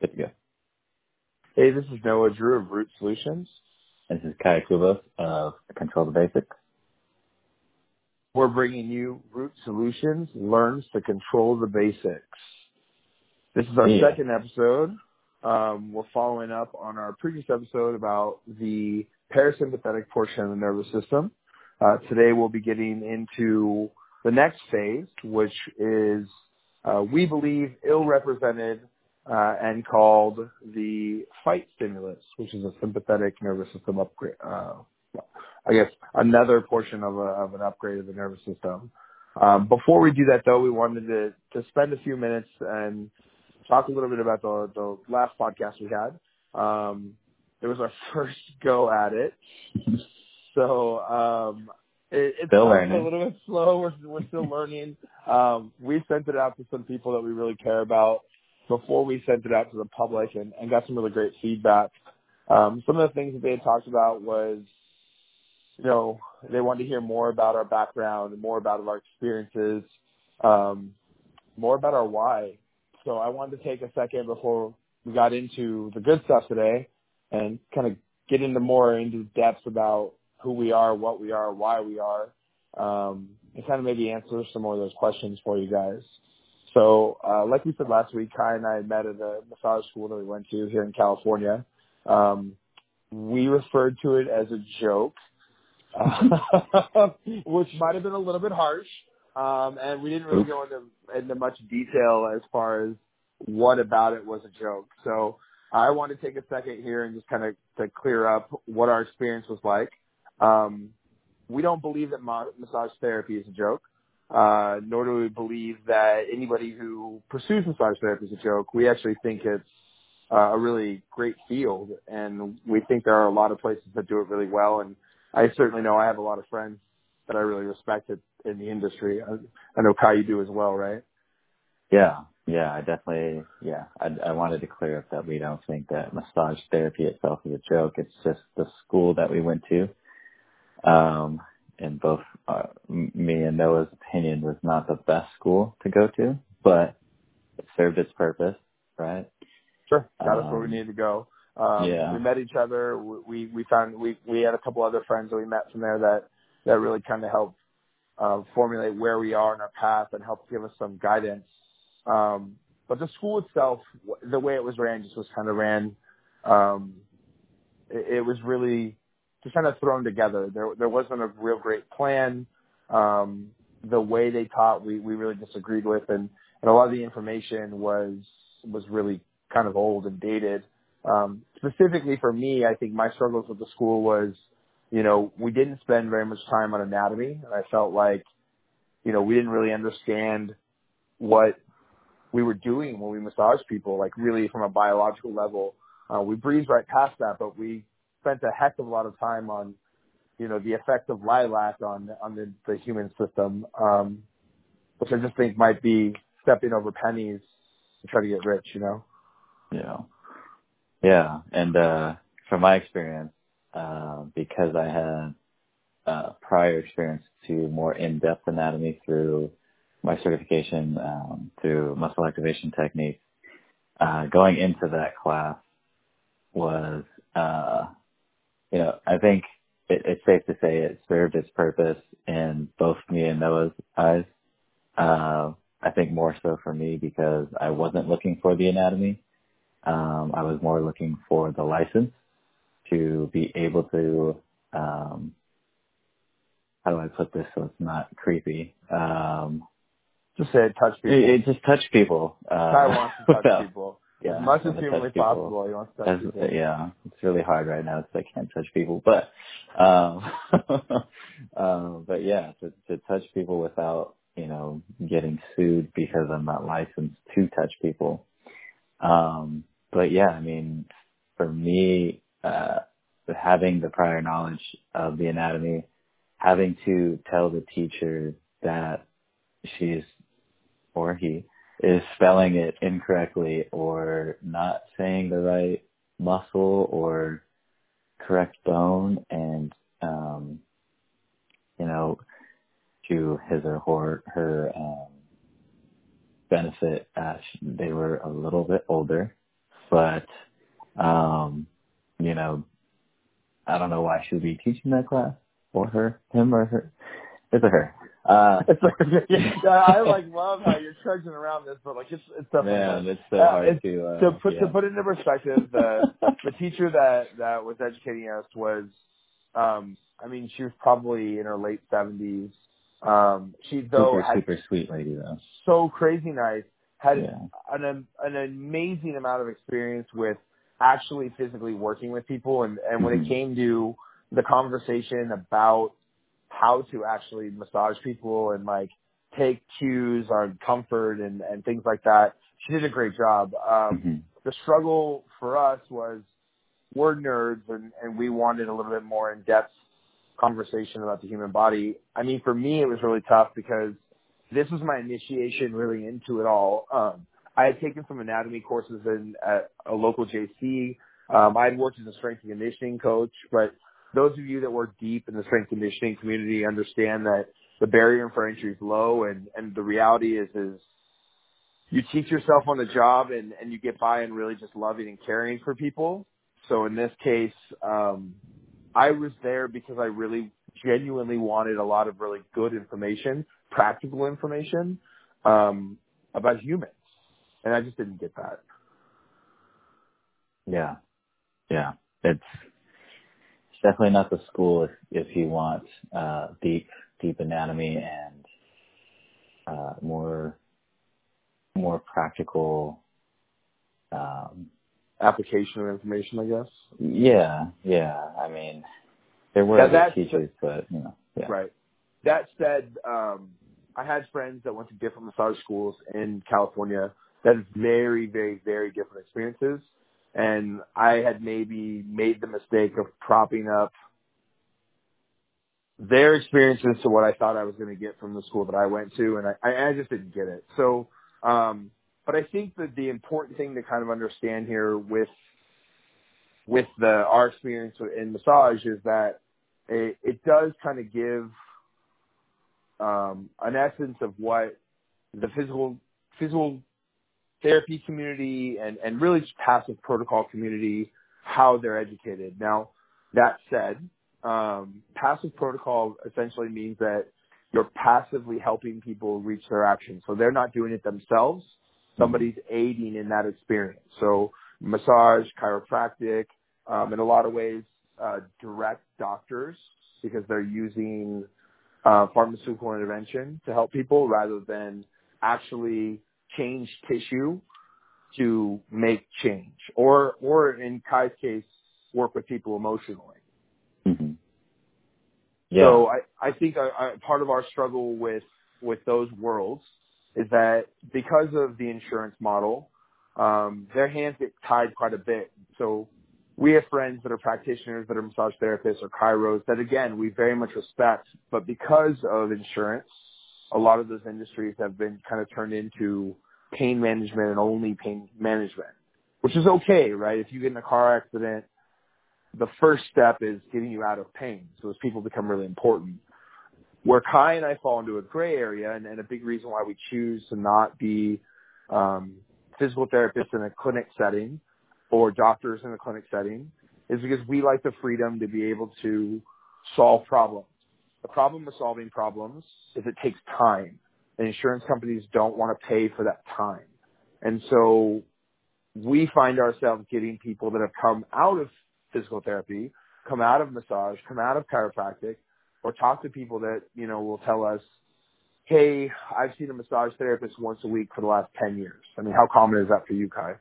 Good to go. Hey, this is Noah Drew of Root Solutions. This is Kai Kubas of Control the Basics. We're bringing you Root Solutions Learns to Control the Basics. This is our second episode. We're following up on our previous episode about the parasympathetic portion of the nervous system. Today we'll be getting into the next phase, which is, we believe, ill-represented and called the fight stimulus, which is a sympathetic nervous system upgrade. I guess another portion of an upgrade of the nervous system. Before we do that, though, we wanted to spend a few minutes and talk a little bit about the last podcast we had. It was our first go at it. So it's a little bit slow. We're still learning. We sent it out to some people that we really care about before we sent it out to the public and got some really great feedback. Some of the things that they had talked about was, you know, they wanted to hear more about our background, more about our experiences, more about our why. So I wanted to take a second before we got into the good stuff today and kind of get into more into depth about who we are, what we are, why we are, and kind of maybe answer some more of those questions for you guys. So like we said last week, Kai and I met at a massage school that we went to here in California. We referred to it as a joke. Which might have been a little bit harsh, and we didn't really go into much detail as far as what about it was a joke. So I want to take a second here and just kind of to clear up what our experience was like. We don't believe that massage therapy is a joke, nor do we believe that anybody who pursues massage therapy is a joke. We actually think it's a really great field, and we think there are a lot of places that do it really well, and I certainly know I have a lot of friends that I really respect in the industry. I know, Kai, you do as well, right? Yeah, I definitely, I wanted to clear up that we don't think that massage therapy itself is a joke. It's just the school that we went to, and both me and Noah's opinion was not the best school to go to, but it served its purpose, right? Sure, got us where we needed to go. We met each other. We found we had a couple other friends that we met from there that really kind of helped formulate where we are in our path and helped give us some guidance. But the school itself, the way it was ran, just was kind of ran. It was really just kind of thrown together. There wasn't a real great plan. The way they taught, we really disagreed with, and a lot of the information was really kind of old and dated. Specifically for me, I think my struggles with the school was, you know, we didn't spend very much time on anatomy. And I felt like, you know, we didn't really understand what we were doing when we massaged people, like really from a biological level. We breezed right past that, but we spent a heck of a lot of time on, you know, the effect of lilac on the human system, which I just think might be stepping over pennies to try to get rich, you know? Yeah. Yeah, and from my experience, because I had prior experience to more in-depth anatomy through my certification through muscle activation technique, going into that class was, you know, I think it's safe to say it served its purpose in both me and Noah's eyes. I think more so for me because I wasn't looking for the anatomy. I was more looking for the license to be able to, how do I put this so it's not creepy? Just say touch people. Just touch people. Kai wants to touch people. Yeah, as much as humanly possible, he wants to touch people. Yeah, it's really hard right now because I can't touch people. But but yeah, to touch people without, you know, getting sued because I'm not licensed to touch people. But yeah, I mean, for me, having the prior knowledge of the anatomy, having to tell the teacher that she's, or he, is spelling it incorrectly or not saying the right muscle or correct bone and, you know, to his or her, benefit, they were a little bit older but, you know, I don't know why she would be teaching that class or her, him or her. It's a her. I love how you're trudging around this, but it's definitely hard. It's so hard to put into perspective. The teacher that was educating us was, she was probably in her late 70s. She had super sweet lady though. So crazy nice. Had an amazing amount of experience with actually physically working with people, and when it came to the conversation about how to actually massage people and take cues on comfort and things like that, she did a great job. The struggle for us was we're nerds and we wanted a little bit more in-depth conversation about the human body. I mean, for me, it was really tough because this was my initiation really into it all. I had taken some anatomy courses at a local JC. I had worked as a strength and conditioning coach, but those of you that work deep in the strength and conditioning community understand that the barrier for entry is low, and the reality is you teach yourself on the job and you get by and really just loving and caring for people. So in this case, I was there because I really genuinely wanted a lot of really good information, practical information about humans. And I just didn't get that. Yeah. Yeah. It's definitely not the school if you want deep anatomy and more practical application of information, I guess. Yeah, yeah. I mean, there were other teachers, but, you know. Yeah. Right. That said, I had friends that went to different massage schools in California that had very, very, very different experiences. And I had maybe made the mistake of propping up their experiences to what I thought I was going to get from the school that I went to. And I just didn't get it. So, but I think that the important thing to kind of understand here with our experience in massage is that it does kind of give an essence of what the physical therapy community and really just passive protocol community, how they're educated. Now, that said, passive protocol essentially means that you're passively helping people reach their action. So they're not doing it themselves. Somebody's aiding in that experience. So massage, chiropractic, in a lot of ways, direct doctors, because they're using pharmaceutical intervention to help people rather than actually change tissue to make change, or in Kai's case, work with people emotionally. Mm-hmm. Yeah. So I think part of our struggle with those worlds is that because of the insurance model, their hands get tied quite a bit. So we have friends that are practitioners, that are massage therapists or chiros that, again, we very much respect, but because of insurance, a lot of those industries have been kind of turned into pain management and only pain management, which is okay, right? If you get in a car accident, the first step is getting you out of pain. So those people become really important. Where Kai and I fall into a gray area, and a big reason why we choose to not be physical therapists in a clinic setting or doctors in a clinic setting, is because we like the freedom to be able to solve problems. The problem with solving problems is it takes time, and insurance companies don't want to pay for that time. And so we find ourselves getting people that have come out of physical therapy, come out of massage, come out of chiropractic, or talk to people that, you know, will tell us, hey, I've seen a massage therapist once a week for the last 10 years. I mean, how common is that for you, Kai?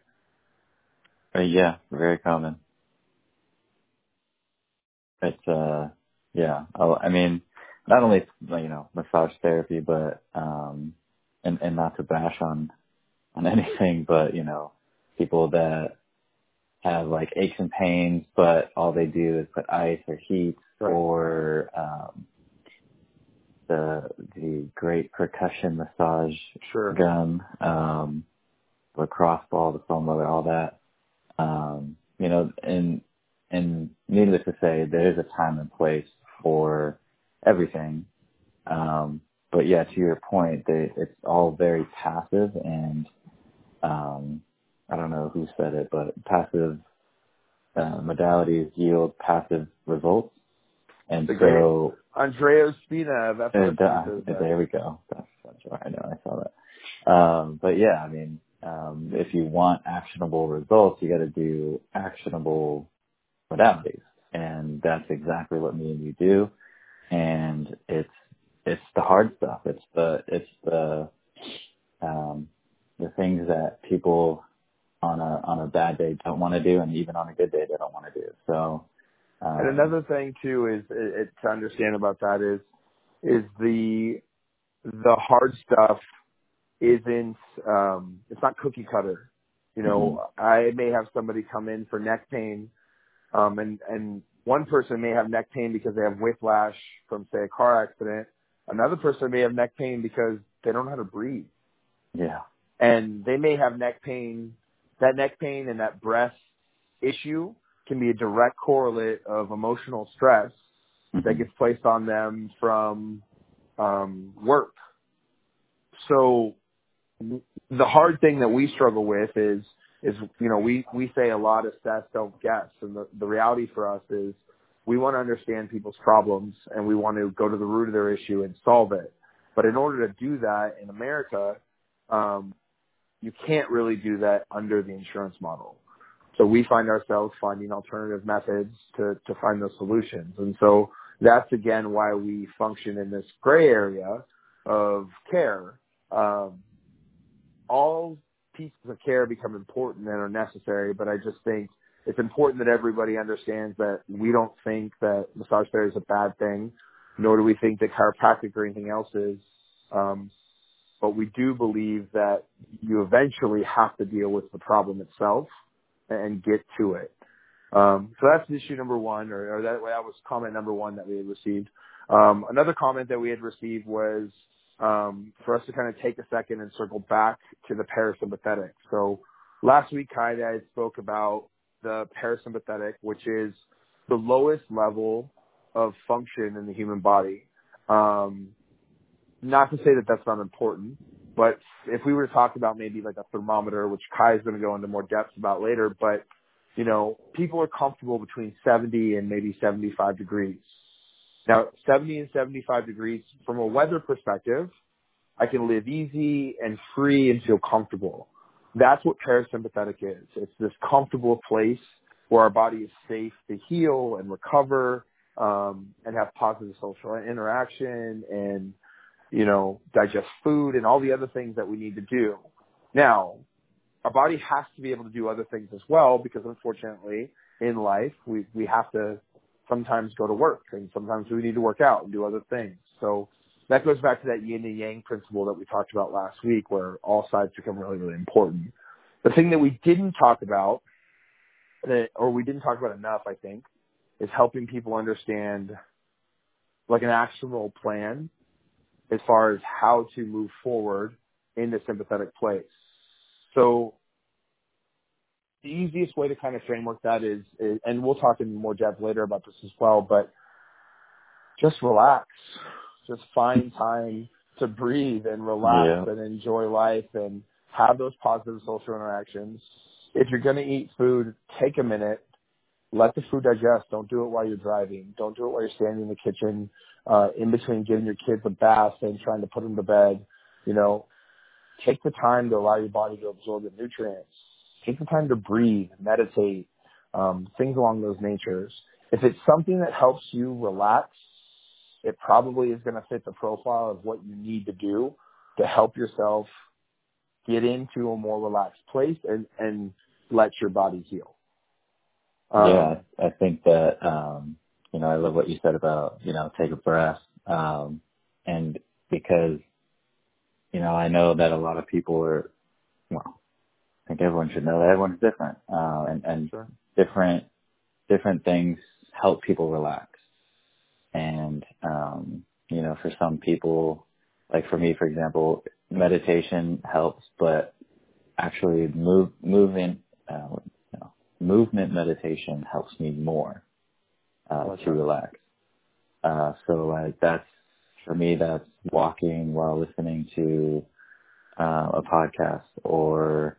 Yeah, very common. It's, yeah. I mean, not only, you know, massage therapy, but, and not to bash on anything, but, you know, people that have like aches and pains, but all they do is put ice or heat, right, or, the great percussion massage, sure, gun, the crossball, the foam leather, all that. You know, and needless to say, there is a time and place for everything. But yeah, to your point, it's all very passive, and I don't know who said it, but passive modalities yield passive results. And the so Andrea Spina of there we go. That's right. I know. I saw that. But yeah, I mean, if you want actionable results, you got to do actionable modalities, and that's exactly what me and you do. And it's the hard stuff. It's the things that people on a bad day don't want to do, and even on a good day they don't want to do. So. And another thing too is to understand about that is the hard stuff isn't it's not cookie cutter. You know, I may have somebody come in for neck pain, and one person may have neck pain because they have whiplash from, say, a car accident. Another person may have neck pain because they don't know how to breathe. Yeah. And they may have neck pain. That neck pain and that breath issue can be a direct correlate of emotional stress that gets placed on them from work. So the hard thing that we struggle with is you know, we say a lot, assess, don't guess. And the reality for us is we want to understand people's problems and we want to go to the root of their issue and solve it. But in order to do that in America, you can't really do that under the insurance model. So we find ourselves finding alternative methods to find those solutions. And so that's, again, why we function in this gray area of care. All pieces of care become important and are necessary, but I just think it's important that everybody understands that we don't think that massage therapy is a bad thing, nor do we think that chiropractic or anything else is. But we do believe that you eventually have to deal with the problem itself and get to it. So that's issue number one, or that was comment number one that we had received. Another comment that we had received was for us to kind of take a second and circle back to the parasympathetic. So last week, Kai and I spoke about the parasympathetic, which is the lowest level of function in the human body. Not to say that that's not important, but if we were to talk about maybe like a thermometer, which Kai is going to go into more depth about later, but, you know, people are comfortable between 70 and maybe 75 degrees. Now, 70 and 75 degrees from a weather perspective, I can live easy and free and feel comfortable. That's what parasympathetic is. It's this comfortable place where our body is safe to heal and recover and have positive social interaction and, you know, digest food and all the other things that we need to do. Now, our body has to be able to do other things as well, because unfortunately in life, we have to sometimes go to work and sometimes we need to work out and do other things. So that goes back to that yin and yang principle that we talked about last week, where all sides become really, really important. The thing that we didn't talk about, or we didn't talk about enough, I think, is helping people understand like an actionable plan as far as how to move forward in the sympathetic place. So the easiest way to kind of framework that is and we'll talk in more depth later about this as well, but just relax. Just find time to breathe and relax and enjoy life and have those positive social interactions. If you're going to eat food, take a minute. Let the food digest. Don't do it while you're driving. Don't do it while you're standing in the kitchen, in between giving your kids a bath and trying to put them to bed. You know, take the time to allow your body to absorb the nutrients. Take the time to breathe, meditate, things along those natures. If it's something that helps you relax, it probably is going to fit the profile of what you need to do to help yourself get into a more relaxed place and let your body heal. Yeah, I think that, you know, I love what you said about, you know, take a breath. And because, you know, I know that a lot of people are, well, I think everyone should know that everyone's different. And sure. different things help people relax. And, you know, for some people, like for me, for example, meditation helps, but actually movement meditation helps me more to relax. So like that's, for me, that's walking while listening to a podcast or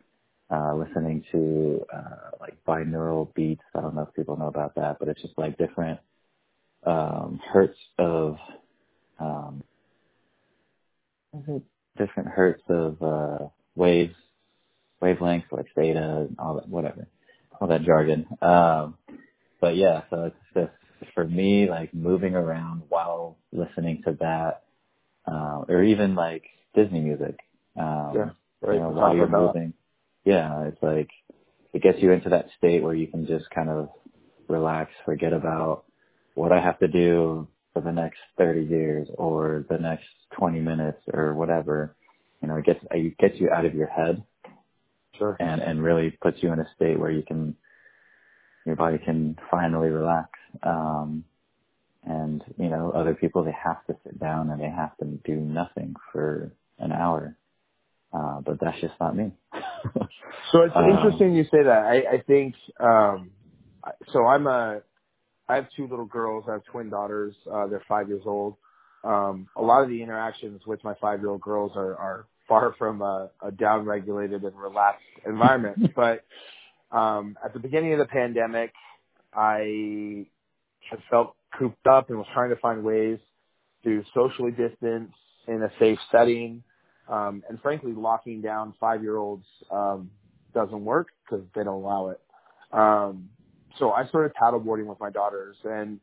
listening to like binaural beats. I don't know if people know about that, but it's just like different hertz of different hertz of waves, wavelengths, like theta and all that, whatever, all that jargon. But yeah, so it's just for me, like moving around while listening to that, or even like Disney music. Yeah, right. You know, while you're moving. Yeah, it's like it gets you into that state where you can just kind of relax, forget about what I have to do for the next 30 years or the next 20 minutes or whatever. You know, it gets you out of your head. Sure. And really puts you in a state where you can, your body can finally relax. And, you know, other people, they have to sit down and they have to do nothing for an hour. But that's just not me. So it's interesting you say that. I think, so I have two little girls. I have twin daughters. They're 5 years old. A lot of the interactions with my 5-year-old girls are far from a down-regulated and relaxed environment. But at the beginning of the pandemic, I felt cooped up and was trying to find ways to socially distance in a safe setting. And frankly, locking down 5-year-olds doesn't work because they don't allow it. So I started paddleboarding with my daughters. And,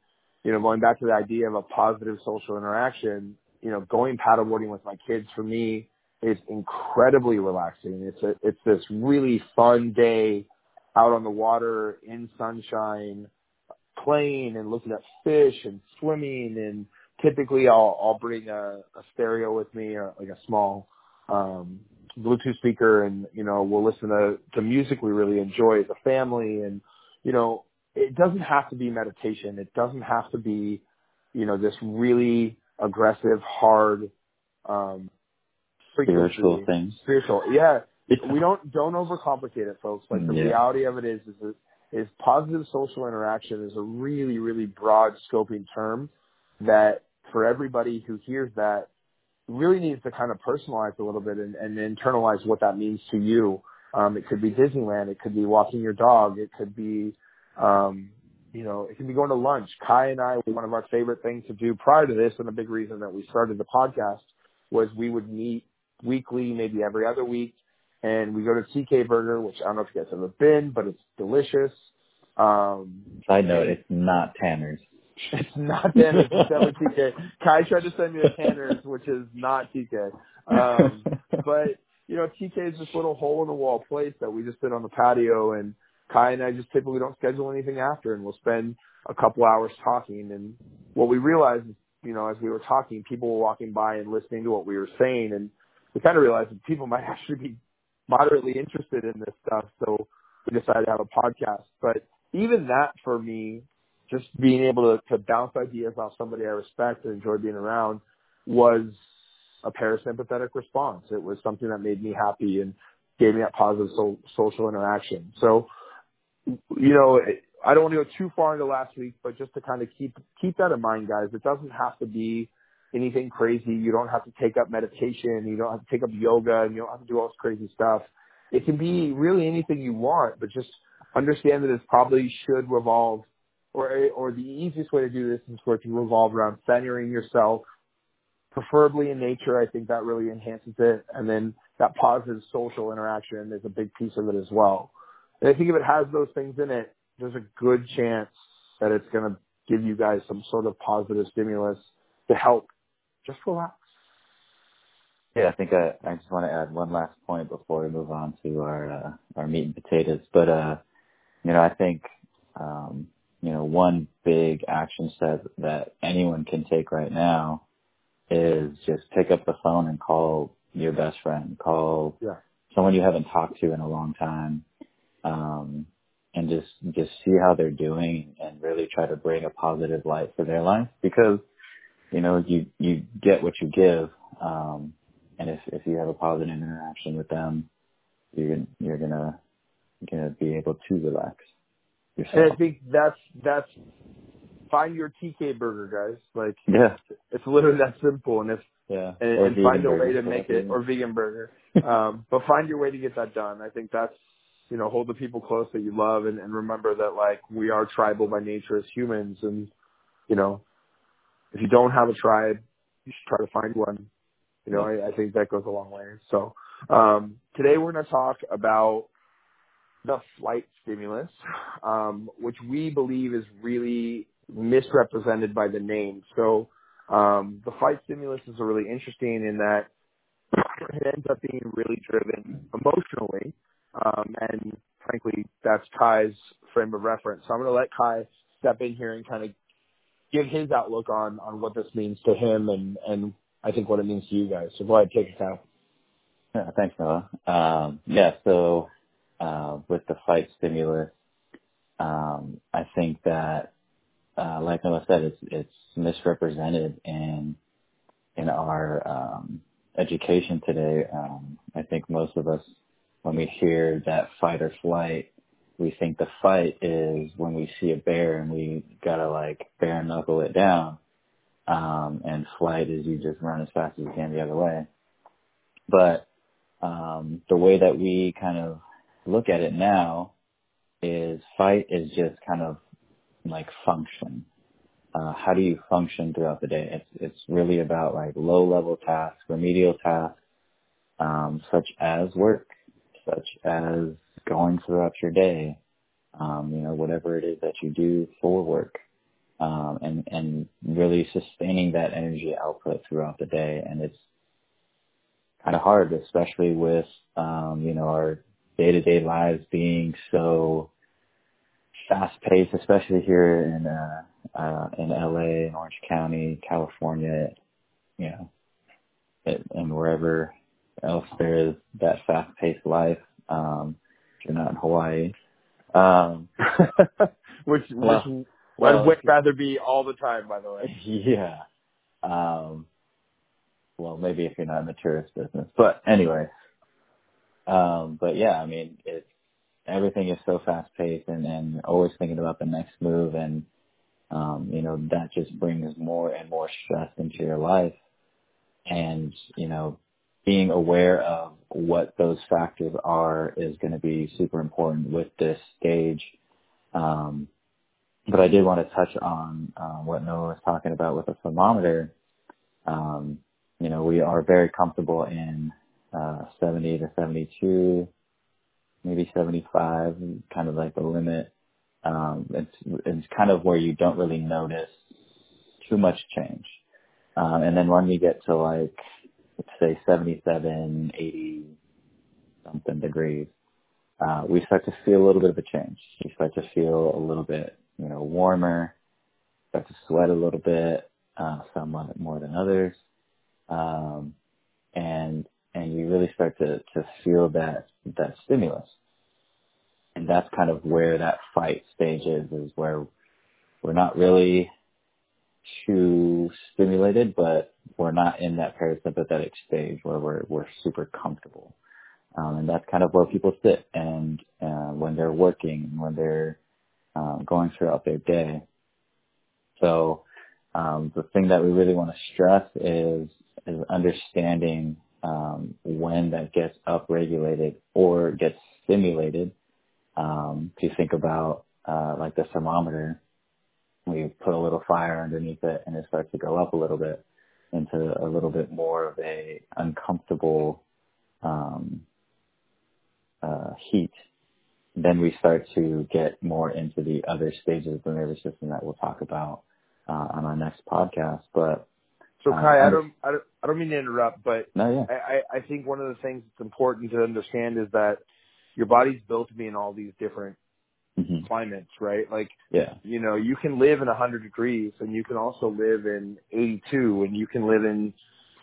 you know, going back to the idea of a positive social interaction, you know, going paddleboarding with my kids for me is incredibly relaxing. It's this really fun day out on the water in sunshine, playing and looking at fish and swimming. And typically I'll bring a stereo with me, or like a small Bluetooth speaker, and, you know, we'll listen to music we really enjoy as a family. And, you know, it doesn't have to be meditation. It doesn't have to be, you know, this really aggressive, hard, spiritual thing. Spiritual. Yeah. We don't overcomplicate it, folks. Like, the reality of it is positive social interaction is a really, really broad scoping term that for everybody who hears that really needs to kind of personalize a little bit and internalize what that means to you. It could be Disneyland. It could be walking your dog. It could be, you know, it could be going to lunch. Kai and I, one of our favorite things to do prior to this, and a big reason that we started the podcast, was we would meet weekly, maybe every other week, and we go to TK Burger, which I don't know if you guys have ever been, but it's delicious. Side note, it's not Tanner's. It's not Tanner's. It's definitely TK. Kai tried to send me to Tanner's, which is not TK. But, you know, TK is this little hole-in-the-wall place that we just sit on the patio, and Kai and I just typically don't schedule anything after, and we'll spend a couple hours talking. And what we realized is, you know, as we were talking, people were walking by and listening to what we were saying, and we kind of realized that people might actually be moderately interested in this stuff, so we decided to have a podcast. But even that, for me, just being able to bounce ideas off somebody I respect and enjoy being around, was a parasympathetic response. It was something that made me happy and gave me that positive social interaction. So, you know, I don't want to go too far into last week, but just to kind of keep that in mind, guys. It doesn't have to be anything crazy. You don't have to take up meditation. You don't have to take up yoga, and you don't have to do all this crazy stuff. It can be really anything you want, but just understand that it probably should revolve, or the easiest way to do this is for it to revolve around centering yourself, preferably in nature. I think that really enhances it. And then that positive social interaction is a big piece of it as well. And I think if it has those things in it, there's a good chance that it's going to give you guys some sort of positive stimulus to help just relax. Yeah, I think I just want to add one last point before we move on to our meat and potatoes. But, you know, I think, you know, one big action step that anyone can take right now is just pick up the phone and call your best friend, call someone you haven't talked to in a long time. And just see how they're doing and really try to bring a positive light to their life, because, you know, you get what you give. And if you have a positive interaction with them, you're gonna be able to relax yourself. And I think that's find your TK burger, guys. Like, it's literally that simple. And and find a way to make it, or vegan burger. But find your way to get that done. I think that's you know, hold the people close that you love, and remember that, like, we are tribal by nature as humans. And, you know, if you don't have a tribe, you should try to find one. You know, I think that goes a long way. So today we're going to talk about the flight stimulus, which we believe is really misrepresented by the name. So the flight stimulus is really interesting in that it ends up being really driven emotionally. And frankly, that's Kai's frame of reference. So I'm going to let Kai step in here and kind of give his outlook on what this means to him and I think what it means to you guys. So go ahead, take it, Kai. Yeah, thanks, Noah. So with the flight stimulus, I think that, like Noah said, it's misrepresented in our education today. I think most of us, when we hear that fight or flight, we think the fight is when we see a bear and we gotta like bare knuckle it down. And flight is you just run as fast as you can the other way. But the way that we kind of look at it now is fight is just kind of like function. How do you function throughout the day? It's really about like low-level tasks, remedial tasks, such as work, such as going throughout your day, you know, whatever it is that you do for work, and really sustaining that energy output throughout the day. And it's kind of hard, especially with, you know, our day-to-day lives being so fast-paced, especially here in LA, in Orange County, California, you know, and wherever else there is that fast-paced life. If you're not in Hawaii, which I'd rather be all the time, by the way. Yeah. Well, maybe if you're not in the tourist business, but anyway. But yeah, I mean, everything is so fast paced and always thinking about the next move. And, you know, that just brings more and more stress into your life. And, you know, being aware of what those factors are is going to be super important with this stage. But I did want to touch on what Noah was talking about with the thermometer. You know, we are very comfortable in 70 to 72, maybe 75, kind of like the limit. It's kind of where you don't really notice too much change. And then when you get to like, let's say 77, 80 something degrees, we start to feel a little bit of a change. We start to feel a little bit, you know, warmer, start to sweat a little bit, some more than others. And you really start to feel that stimulus. And that's kind of where that fight stage is where we're not really too stimulated, but we're not in that parasympathetic stage where we're super comfortable. And that's kind of where people sit. And when they're working, when they're going throughout their day. So the thing that we really want to stress is understanding when that gets upregulated or gets stimulated. If you think about like the thermometer, we put a little fire underneath it and it starts to go up a little bit into a little bit more of a uncomfortable heat. Then we start to get more into the other stages of the nervous system that we'll talk about on our next podcast. But so Kai, I don't mean to interrupt, but no, yeah. I think one of the things that's important to understand is that your body's built to be in all these different climates, right? Like, yeah, you know, you can live in 100 degrees and you can also live in 82 and you can live in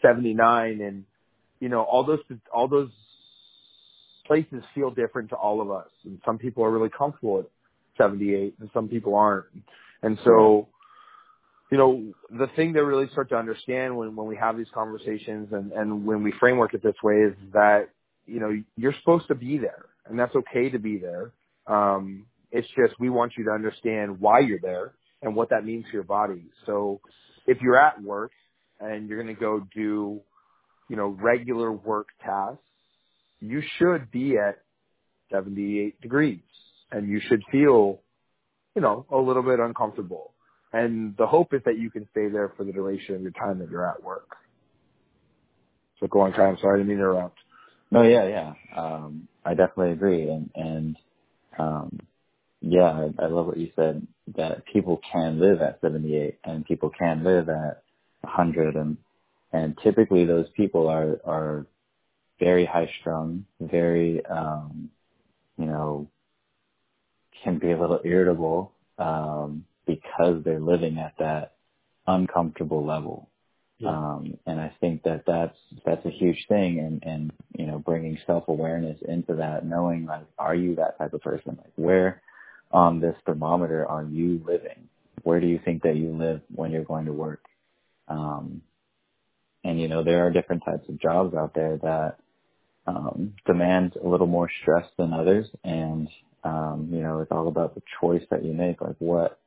79 and, you know, all those places feel different to all of us. And some people are really comfortable at 78 and some people aren't. And so, you know, the thing that really start to understand when we have these conversations and when we framework it this way is that, you know, you're supposed to be there and that's okay to be there. It's just we want you to understand why you're there and what that means for your body. So if you're at work and you're going to go do, you know, regular work tasks, you should be at 78 degrees, and you should feel, you know, a little bit uncomfortable. And the hope is that you can stay there for the duration of your time that you're at work. So go on, Kai. I'm sorry, I didn't mean to interrupt. No, yeah. I definitely agree. And I love what you said, that people can live at 78 and people can live at 100. And typically those people are very high strung, very, can be a little irritable, because they're living at that uncomfortable level. Yeah. And I think that's a huge thing. And bringing self-awareness into that, knowing, like, are you that type of person? Like, where on this thermometer are you living? Where do you think that you live when you're going to work? And there are different types of jobs out there that demand a little more stress than others. And, it's all about the choice that you make. Like, what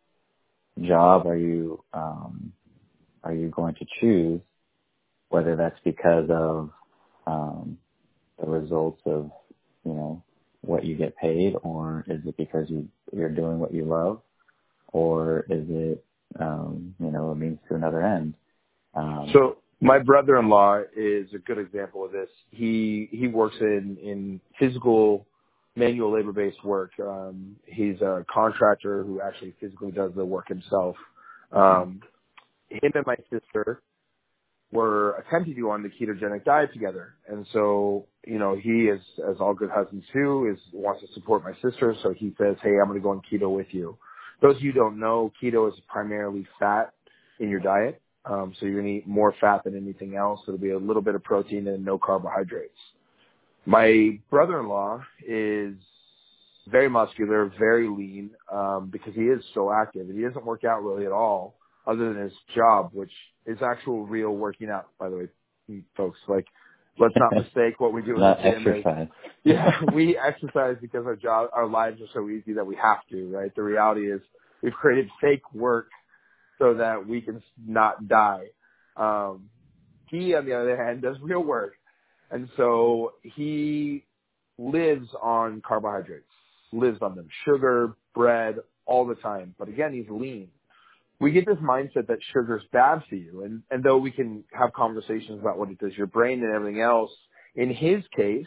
job are you going to choose, whether that's because of the results of, what you get paid, or is it because you're doing what you love, or is it, a means to another end? So my brother-in-law is a good example of this. He works in physical manual labor-based work. He's a contractor who actually physically does the work himself. Him and my sister were attempting to go on the ketogenic diet together. And so, he is, as all good husbands do, wants to support my sister. So he says, hey, I'm going to go on keto with you. Those of you who don't know, keto is primarily fat in your diet. So you're going to eat more fat than anything else. It'll be a little bit of protein and no carbohydrates. My brother-in-law is very muscular, very lean, because he is so active. He doesn't work out really at all, other than his job, which is actual real working out, by the way, folks. Like, let's not mistake what we do in the gym. Exercise. We exercise because our lives are so easy that we have to, right? The reality is we've created fake work so that we can not die. He, on the other hand, does real work. And so he lives on carbohydrates, lives on them, sugar, bread, all the time. But again, he's lean. We get this mindset that sugar's bad for you. And though we can have conversations about what it does to your brain and everything else, in his case,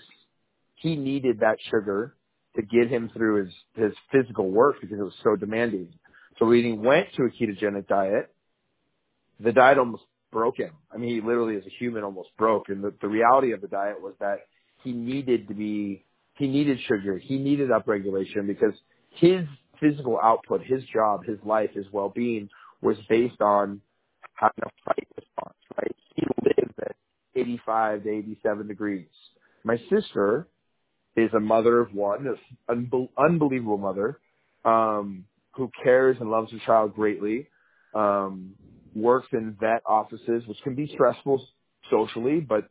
he needed that sugar to get him through his physical work because it was so demanding. So when he went to a ketogenic diet, the diet almost broke him. I mean, he literally as a human almost broke. And the reality of the diet was that he needed sugar. He needed upregulation because his physical output, his job, his life, his well-being was based on having a fight response, right? He lives at 85 to 87 degrees. My sister is a mother of one, an unbelievable mother, who cares and loves her child greatly, works in vet offices, which can be stressful socially, but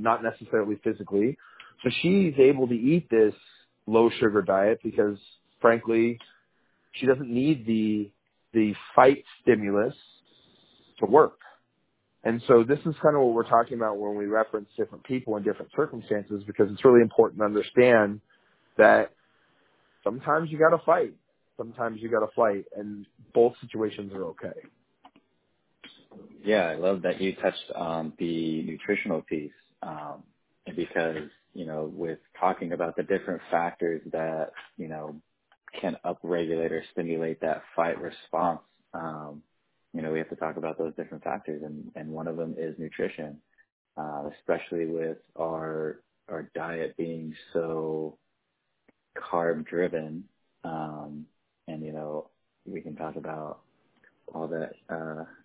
not necessarily physically. So she's able to eat this low-sugar diet because, frankly, she doesn't need the fight stimulus to work. And so this is kind of what we're talking about when we reference different people in different circumstances, because it's really important to understand that sometimes you got to fight. Sometimes you got to fight, and both situations are okay. Yeah, I love that you touched on the nutritional piece, because, with talking about the different factors that, can upregulate or stimulate that fight response, we have to talk about those different factors, and one of them is nutrition, especially with our diet being so carb driven, and we can talk about all that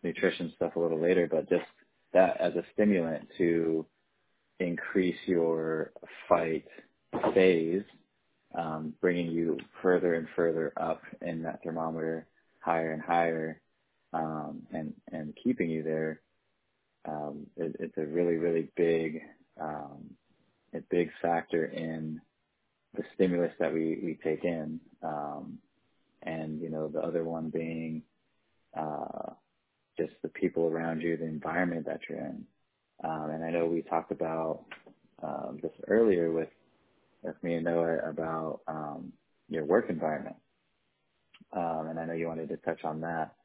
nutrition stuff a little later, but just that as a stimulant to increase your fight phase, bringing you further and further up in that thermometer, higher and higher, and keeping you there. It's a really, really big, a big factor in the stimulus that we take in. The other one being just the people around you, the environment that you're in. And I know we talked about this earlier with with me and Noah about your work environment. And I know you wanted to touch on that.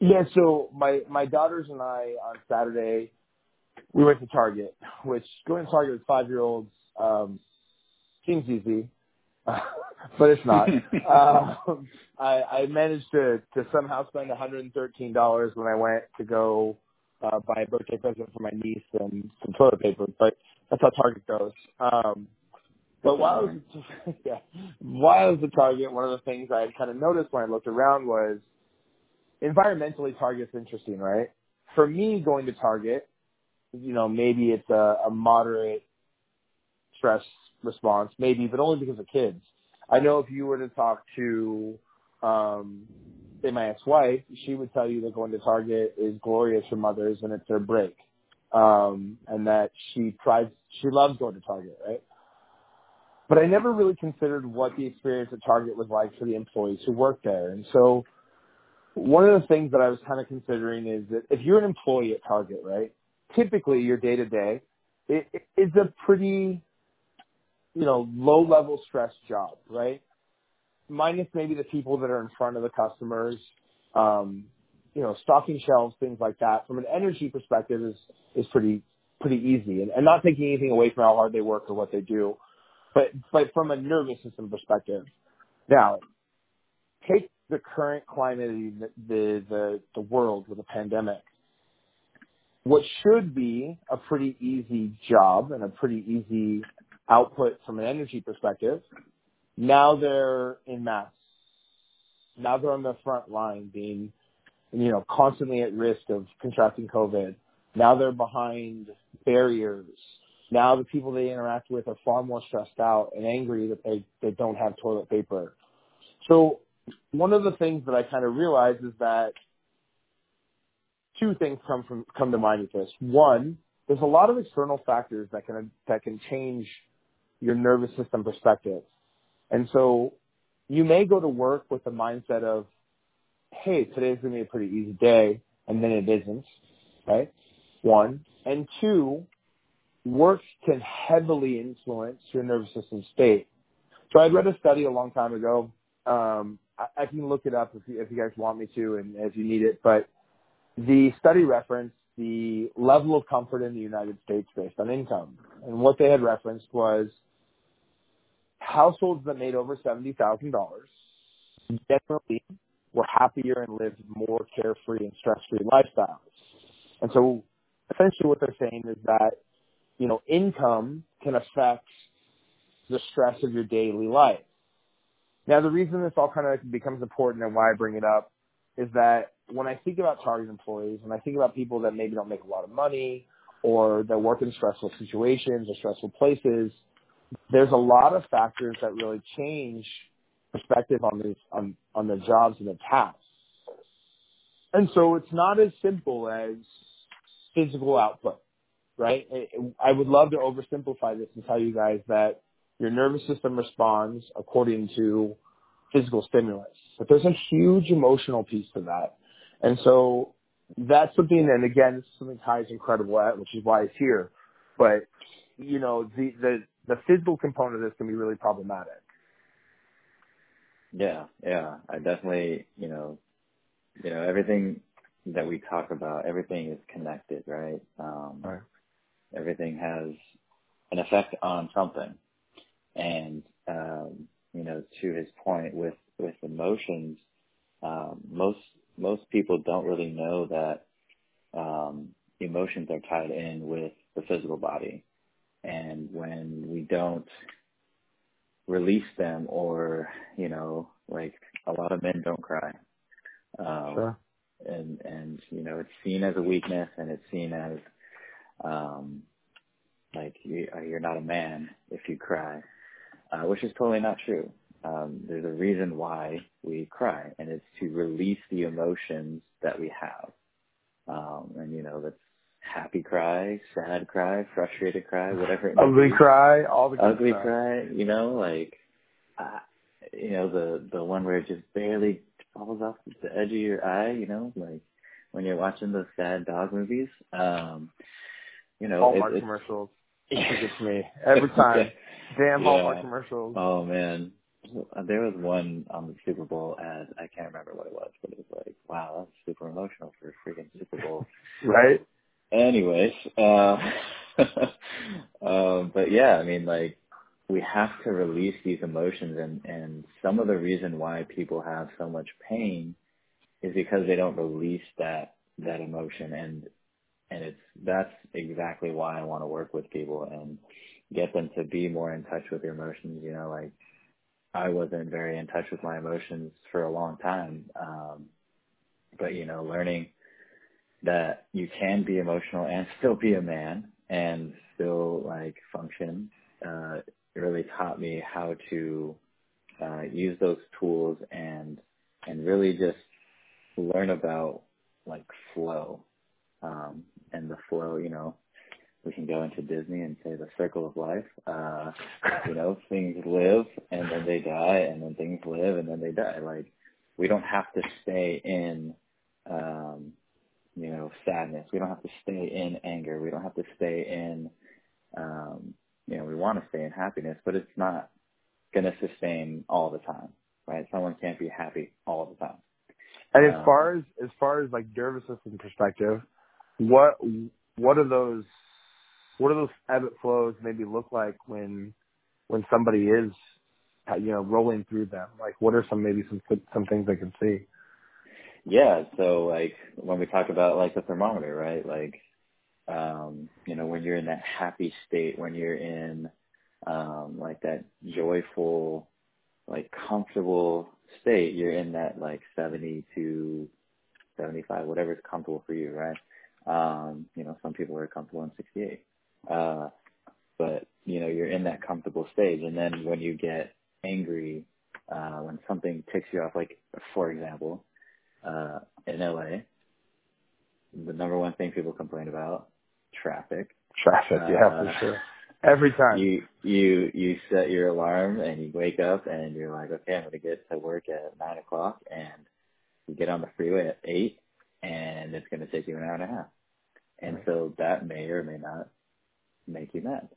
Yeah, so my daughters and I, on Saturday, we went to Target, which going to Target with five-year-olds seems easy, but it's not. I managed to somehow spend $113 when I went to go buy a birthday present for my niece and some toilet paper, but that's how Target goes. But while I was at Target, one of the things I kind of noticed when I looked around was environmentally Target's interesting, right? For me, going to Target, you know, maybe it's a moderate stress response, maybe, but only because of kids. I know if you were to talk to, say, my ex-wife, she would tell you that going to Target is glorious for mothers and it's their break, and that she loves going to Target, right? But I never really considered what the experience at Target was like for the employees who work there. And so one of the things that I was kind of considering is that if you're an employee at Target, right, typically your day-to-day, it's a pretty, you know, low-level stress job, right? Minus maybe the people that are in front of the customers, you know, stocking shelves, things like that. From an energy perspective is pretty easy, and not taking anything away from how hard they work or what they do. But from a nervous system perspective, now take the current climate in the world with a pandemic. What should be a pretty easy job and a pretty easy output from an energy perspective, now they're in mass. Now they're on the front line being, you know, constantly at risk of contracting COVID. Now they're behind barriers. Now the people they interact with are far more stressed out and angry that they don't have toilet paper. So one of the things that I kind of realized is that two things come to mind with this. One, there's a lot of external factors that can change your nervous system perspective. And so you may go to work with the mindset of, hey, today's going to be a pretty easy day, and then it isn't, right? One. And two, work can heavily influence your nervous system state. So I'd read a study a long time ago. I can look it up if you guys want me to and if you need it. But the study referenced the level of comfort in the United States based on income. And what they had referenced was households that made over $70,000 generally were happier and lived more carefree and stress-free lifestyles. And so essentially what they're saying is that, you know, income can affect the stress of your daily life. Now, the reason this all kind of becomes important and why I bring it up is that when I think about Target employees, when I think about people that maybe don't make a lot of money or that work in stressful situations or stressful places, there's a lot of factors that really change perspective on their jobs and their tasks. And so it's not as simple as physical output. Right? I would love to oversimplify this and tell you guys that your nervous system responds according to physical stimulus, but there's a huge emotional piece to that. And so that's something, and again, this is something Kai's incredible at, which is why he's here. But, you know, the physical component of this can be really problematic. Yeah. I definitely, you know, everything that we talk about, everything is connected, right? Right. Everything has an effect on something. And, you know, to his point with emotions, most people don't really know that emotions are tied in with the physical body. And when we don't release them, or, you know, like a lot of men don't cry. Sure. And, you know, it's seen as a weakness, and it's seen as, like you're not a man if you cry, which is totally not true. There's a reason why we cry, and it's to release the emotions that we have. And you know, that's happy cry, sad cry, frustrated cry, whatever. Ugly cry, all the ugly cry. You know, like, you know, the one where it just barely falls off the edge of your eye. You know, like when you're watching those sad dog movies. You know, Hallmark commercials. It's me every time. Damn Hallmark commercials. Oh, man. There was one on the Super Bowl ad. I can't remember what it was, but it was like, wow, that's super emotional for a freaking Super Bowl. Right? Anyways, but yeah, I mean, like, we have to release these emotions, and some of the reason why people have so much pain is because they don't release that emotion, and that's exactly why I want to work with people and get them to be more in touch with their emotions. You know, like, I wasn't very in touch with my emotions for a long time, but, you know, learning that you can be emotional and still be a man and still, like, function, it really taught me how to use those tools and really just learn about, like, flow, and the flow, you know, we can go into Disney and say the circle of life, you know, things live and then they die, and then things live and then they die. Like, we don't have to stay in, you know, sadness. We don't have to stay in anger. We don't have to stay in, you know, we want to stay in happiness, but it's not going to sustain all the time, right? Someone can't be happy all the time. And as far as like nervous system perspective, what are those ebb and flows maybe look like when somebody is, you know, rolling through them? Like, what are some things they can see? Yeah. So, like, when we talk about, like, the thermometer, right? Like, you know, when you're in that happy state, when you're in, like, that joyful, like, comfortable state, you're in that, like, 70 to 75, whatever's comfortable for you, right? You know, some people are comfortable in 68. But, you know, you're in that comfortable stage. And then when you get angry, when something ticks you off, like, for example, in LA, the number one thing people complain about, traffic. Traffic, yeah, for sure. Every time. You set your alarm and you wake up and you're like, okay, I'm going to get to work at 9 o'clock, and you get on the freeway at 8, and it's going to take you an hour and a half. And right. So that may or may not make you mad.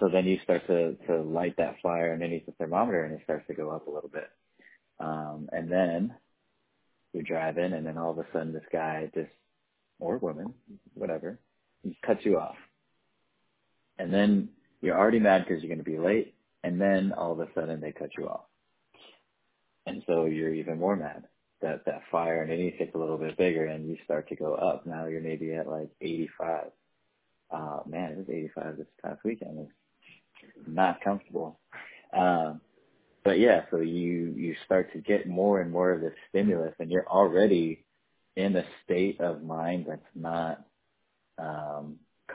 So then you start to light that fire underneath the thermometer, and it starts to go up a little bit. And then you're driving, and then all of a sudden this guy just, or woman, whatever, just cuts you off. And then you're already mad because you're going to be late, and then all of a sudden they cut you off. And so you're even more mad. That fire underneath gets a little bit bigger, and you start to go up. Now you're maybe at, like, 85. Man, it was 85 this past weekend. It's not comfortable. But, yeah, so you start to get more and more of this stimulus, and you're already in a state of mind that's not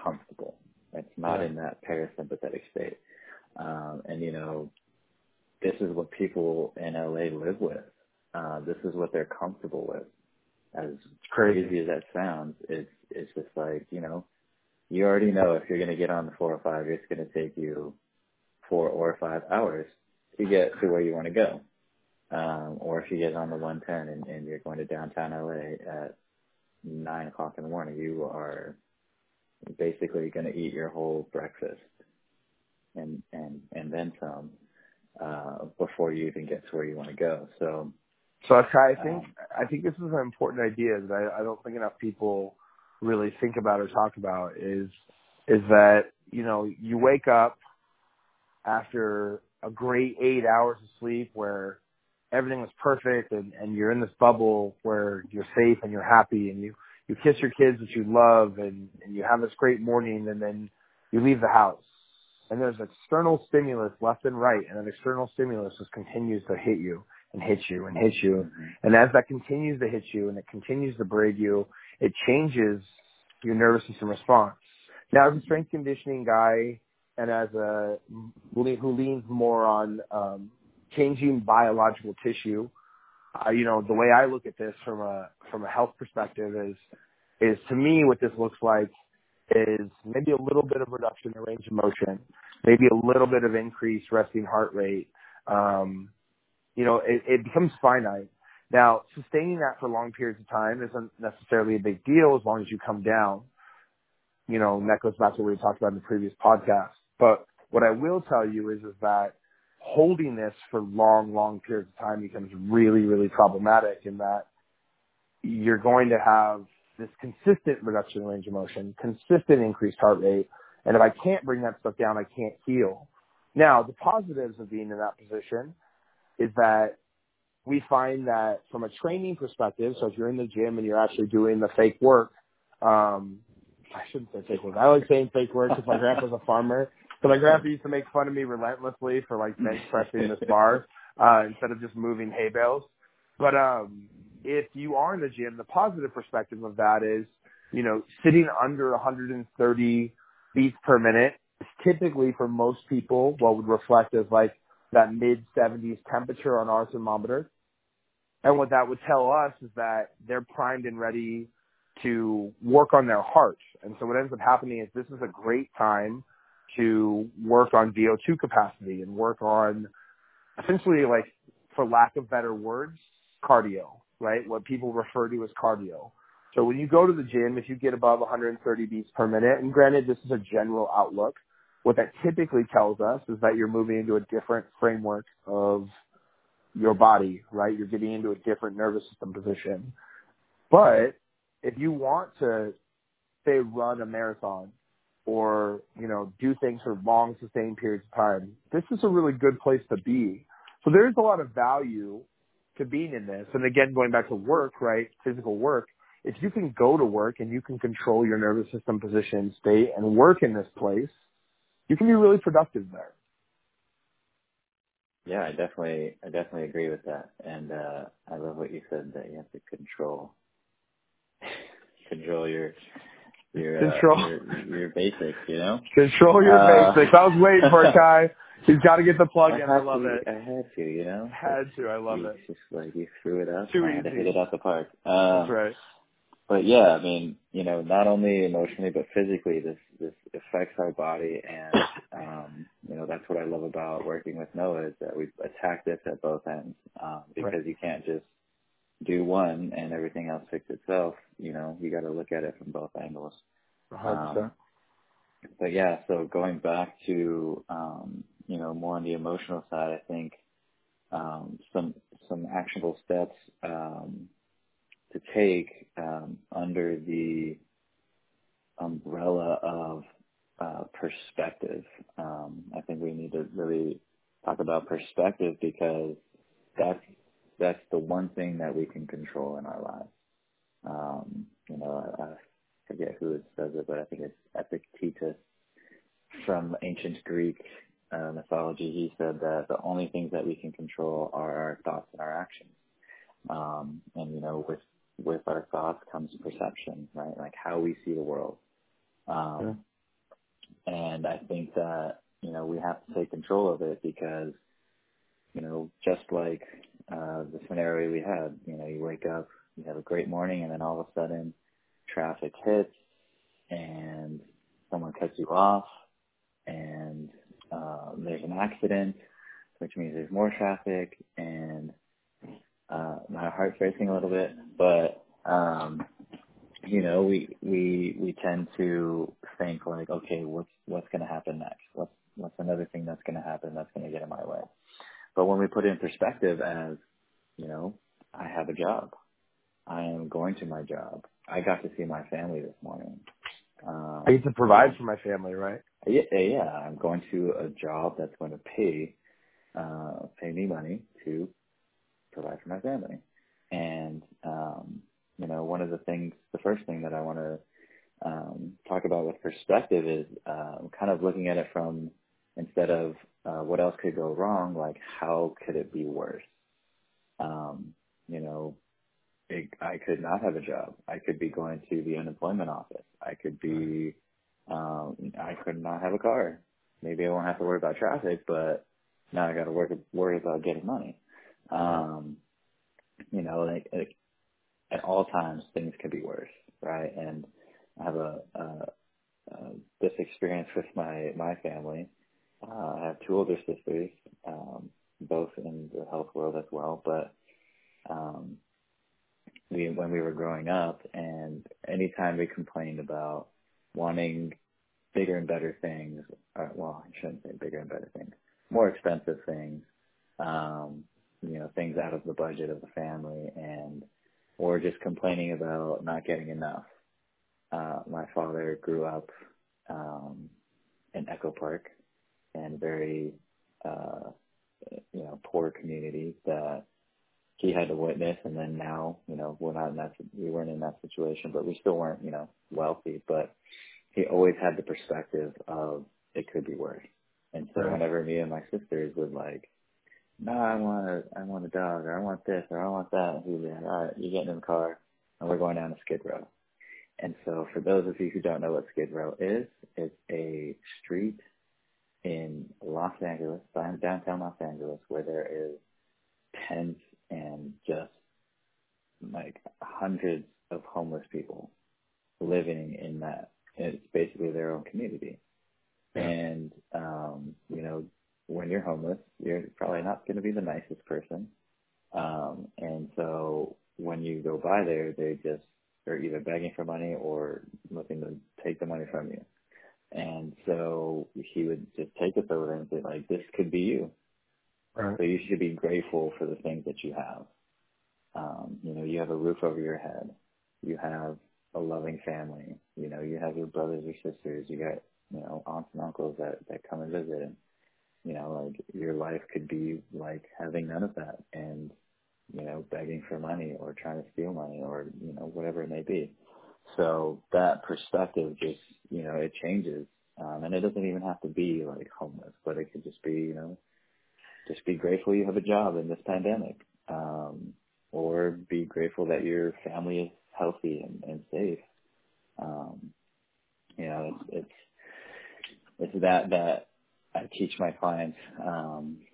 comfortable. That's not in that parasympathetic state. And, you know, this is what people in LA live with. This is what they're comfortable with. As crazy as that sounds, it's just like, you know, you already know if you're going to get on the 405, it's going to take you 4 or 5 hours to get to where you want to go. Or if you get on the 110 and you're going to downtown LA at 9 o'clock in the morning, you are basically going to eat your whole breakfast and then some before you even get to where you want to go. So Kai, I think this is an important idea that I don't think enough people really think about or talk about is that, you know, you wake up after a great 8 hours of sleep where everything was perfect and you're in this bubble where you're safe and you're happy and you kiss your kids that you love and you have this great morning, and then you leave the house. And there's external stimulus left and right, and that external stimulus just continues to hit you and hit you and hit you. And as that continues to hit you and it continues to braid you, it changes your nervous system response. Now, as a strength conditioning guy and as a who leans more on changing biological tissue, you know, the way I look at this from a health perspective is to me what this looks like is maybe a little bit of reduction in range of motion, maybe a little bit of increased resting heart rate. You know, it becomes finite. Now, sustaining that for long periods of time isn't necessarily a big deal as long as you come down. You know, and that goes back to what we talked about in the previous podcast. But What I will tell you is that holding this for long, long periods of time becomes really, really problematic in that you're going to have this consistent reduction in range of motion, consistent increased heart rate, and if I can't bring that stuff down, I can't heal. Now, the positives of being in that position is that we find that from a training perspective, so if you're in the gym and you're actually doing the fake work, I shouldn't say fake work. I like saying fake work because my grandpa's a farmer. So my grandpa used to make fun of me relentlessly for like bench pressing this bar instead of just moving hay bales. But if you are in the gym, the positive perspective of that is, you know, sitting under 130 beats per minute is typically for most people what would reflect as like that mid-70s temperature on our thermometer. And what that would tell us is that they're primed and ready to work on their heart. And so what ends up happening is this is a great time to work on VO2 capacity and work on essentially, like, for lack of better words, cardio, right? What people refer to as cardio. So when you go to the gym, if you get above 130 beats per minute, and granted this is a general outlook, what that typically tells us is that you're moving into a different framework of your body, right? You're getting into a different nervous system position. But if you want to, say, run a marathon, or, you know, do things for long, sustained periods of time, this is a really good place to be. So there's a lot of value to being in this. And again, going back to work, right, physical work, if you can go to work and you can control your nervous system position, state, and work in this place, you can be really productive there. Yeah, I definitely agree with that. And I love what you said, that you have to control your basics, you know? Control your basics. I was waiting for it, Kai. He's got to get the plug in. I love it. I had to, you know? Had to. I love it. It's just like you threw it up. Too easy. I had to hit it out the park. That's right. But, yeah, I mean, you know, not only emotionally but physically this affects our body. And, you know, that's what I love about working with Noah, is that we attack this at both ends, because right. You can't just do one and everything else fix itself. You know, you got to look at it from both angles. 100%. But yeah, so going back to, you know, more on the emotional side, I think, some actionable steps, to take, under the umbrella of, perspective. I think we need to really talk about perspective, because that's the one thing that we can control in our lives. You know, I forget who it says it, but I think it's Epictetus from ancient Greek mythology. He said that the only things that we can control are our thoughts and our actions. And, you know, with our thoughts comes perception, right? Like how we see the world. Yeah. And I think that, you know, we have to take control of it, because, you know, just like the scenario we had, you know, you wake up, you have a great morning, and then all of a sudden traffic hits and someone cuts you off, and there's an accident, which means there's more traffic, and my heart's racing a little bit, but you know, we tend to think like, okay, what's going to happen next? What's another thing that's going to happen that's going to get in my way? But when we put it in perspective as, you know, I have a job, I am going to my job, I got to see my family this morning. I get to provide for my family, right? Yeah, I'm going to a job that's going to pay me money to provide for my family. And, you know, the first thing that I want to talk about with perspective is kind of looking at it from, instead of what else could go wrong, like how could it be worse? You know, I could not have a job. I could be going to the unemployment office. I could not have a car. Maybe I won't have to worry about traffic, but now I got to worry about getting money. You know, like at all times things could be worse, right? And I have this experience with my family. I have two older sisters, both in the health world as well, but when we were growing up, and anytime we complained about wanting bigger and better things. Well, I shouldn't say bigger and better things. More expensive things, things out of the budget of the family, and or just complaining about not getting enough. My father grew up in Echo Park, and very poor community that he had to witness. And then now, we weren't in that situation, but we still weren't, wealthy. But he always had the perspective of it could be worse. And so whenever me and my sisters would I want a dog, or I want this, or I want that, and he'd be like, all right, you're getting in the car, and we're going down to Skid Row. And so for those of you who don't know what Skid Row is, it's a street in Los Angeles, downtown Los Angeles, where there is tents and just hundreds of homeless people living in that. It's basically their own community. And, when you're homeless, you're probably not going to be the nicest person. And so when you go by there, they're either begging for money or looking to take the money from you. And so he would just take us over and say, this could be you. Right. So you should be grateful for the things that you have. You have a roof over your head. You have a loving family. You have your brothers or sisters. You got, aunts and uncles that come and visit. And, your life could be having none of that and, begging for money or trying to steal money or, whatever it may be. So that perspective just, it changes. And it doesn't even have to be homeless, but it could just be, just be grateful you have a job in this pandemic, or be grateful that your family is healthy and safe. It's that I teach my clients,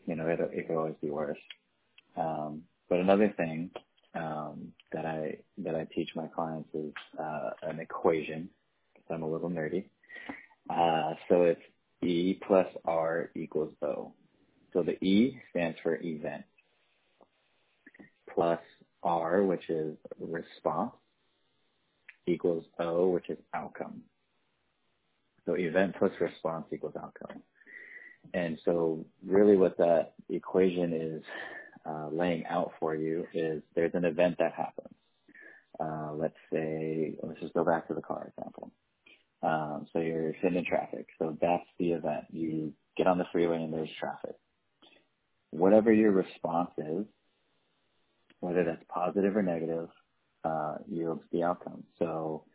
it could always be worse. But another thing that I teach my clients is an equation, because I'm a little nerdy. So it's E plus R equals O. So the E stands for event, plus R, which is response, equals O, which is outcome. So event plus response equals outcome. And so really what that equation is laying out for you is there's an event that happens. Let's just go back to the car example. So you're sitting in traffic. So that's the event. You get on the freeway and there's traffic. Whatever your response is, whether that's positive or negative, yields the outcome. So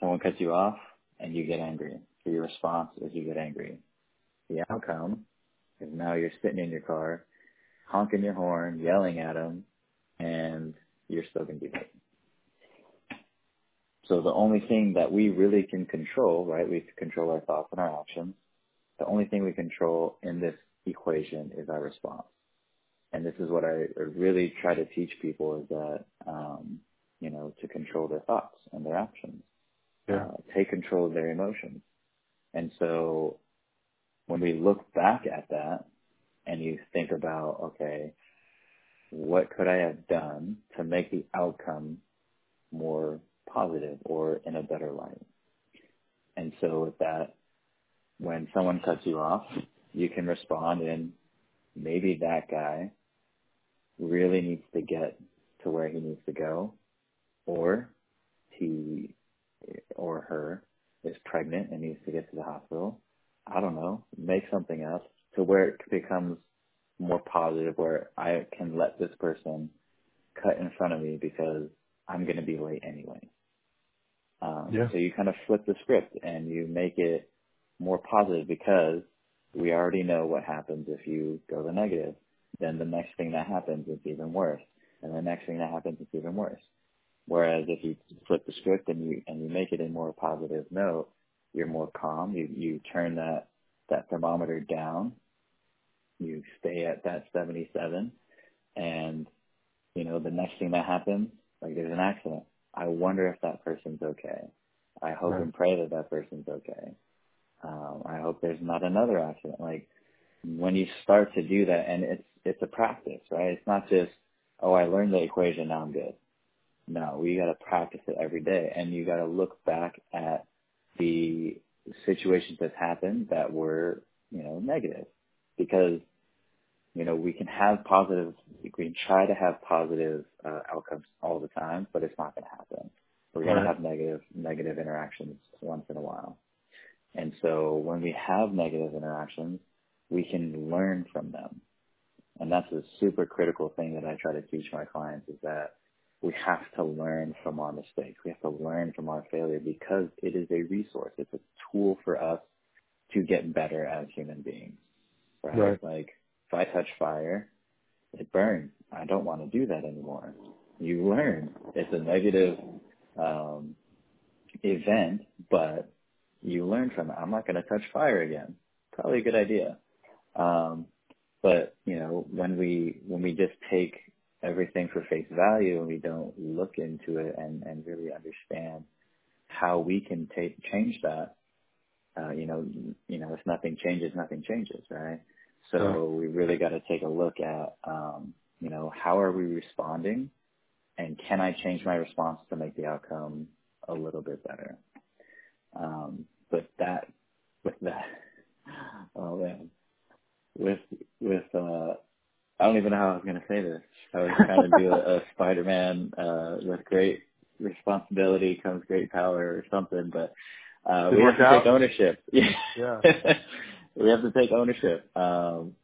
someone cuts you off and you get angry. So your response is you get angry. The outcome is now you're sitting in your car, honking your horn, yelling at them, and you're still going to be late. So the only thing that we really can control, right, we control our thoughts and our actions. The only thing we control in this equation is our response. And this is what I really try to teach people is that, to control their thoughts and their actions. Yeah. Take control of their emotions. And so when we look back at that and you think about, okay, what could I have done to make the outcome more positive or in a better light? And so with that, when someone cuts you off, you can respond in maybe that guy really needs to get to where he needs to go, or he or her is pregnant and needs to get to the hospital. I don't know, make something up to where it becomes more positive, where I can let this person cut in front of me because I'm going to be late anyway. So you kind of flip the script and you make it more positive, because we already know what happens if you go the negative. Then the next thing that happens is even worse. And the next thing that happens is even worse. Whereas if you flip the script and you make it a more positive note, you're more calm. You turn that thermometer down. You stay at that 77. And, the next thing that happens, there's an accident. I wonder if that person's okay. I hope and pray that person's okay. I hope there's not another accident. When you start to do that, and it's a practice, right? It's not just, I learned the equation, now I'm good. No, we got to practice it every day. And you got to look back at the situations that's happened that were, negative, because, we can have positive, we can try to have positive outcomes all the time, but it's not going to happen. We're going to have negative interactions once in a while. And so when we have negative interactions, we can learn from them. And that's a super critical thing that I try to teach my clients, is that we have to learn from our mistakes. We have to learn from our failure, because it is a resource. It's a tool for us to get better as human beings. Right? Like, if I touch fire, it burns. I don't want to do that anymore. You learn. It's a negative event, but you learn from it. I'm not going to touch fire again. Probably a good idea. But, when we just take everything for face value and we don't look into it and really understand how we can change that, if nothing changes, right? So we really got to take a look at, how are we responding, and can I change my response to make the outcome a little bit better? I don't even know how I was going to say this. I was trying to do a Spider-Man, with great responsibility comes great power or something, but we have to take ownership. Yeah. We have to take ownership.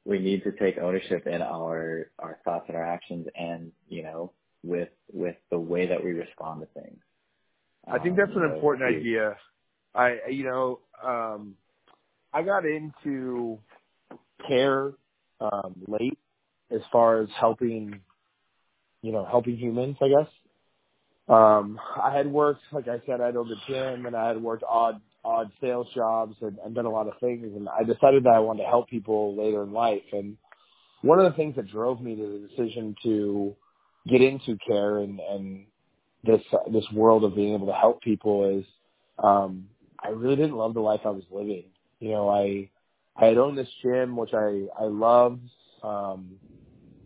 We need to take ownership in our thoughts and our actions, and, with the way that we respond to things. I think that's an important idea. I got into care late, as far as helping humans, I guess. I had worked, like I said, I'd owned a gym, and I had worked odd sales jobs and done a lot of things. And I decided that I wanted to help people later in life. And one of the things that drove me to the decision to get into care and this world of being able to help people is, I really didn't love the life I was living. I had owned this gym, which I loved.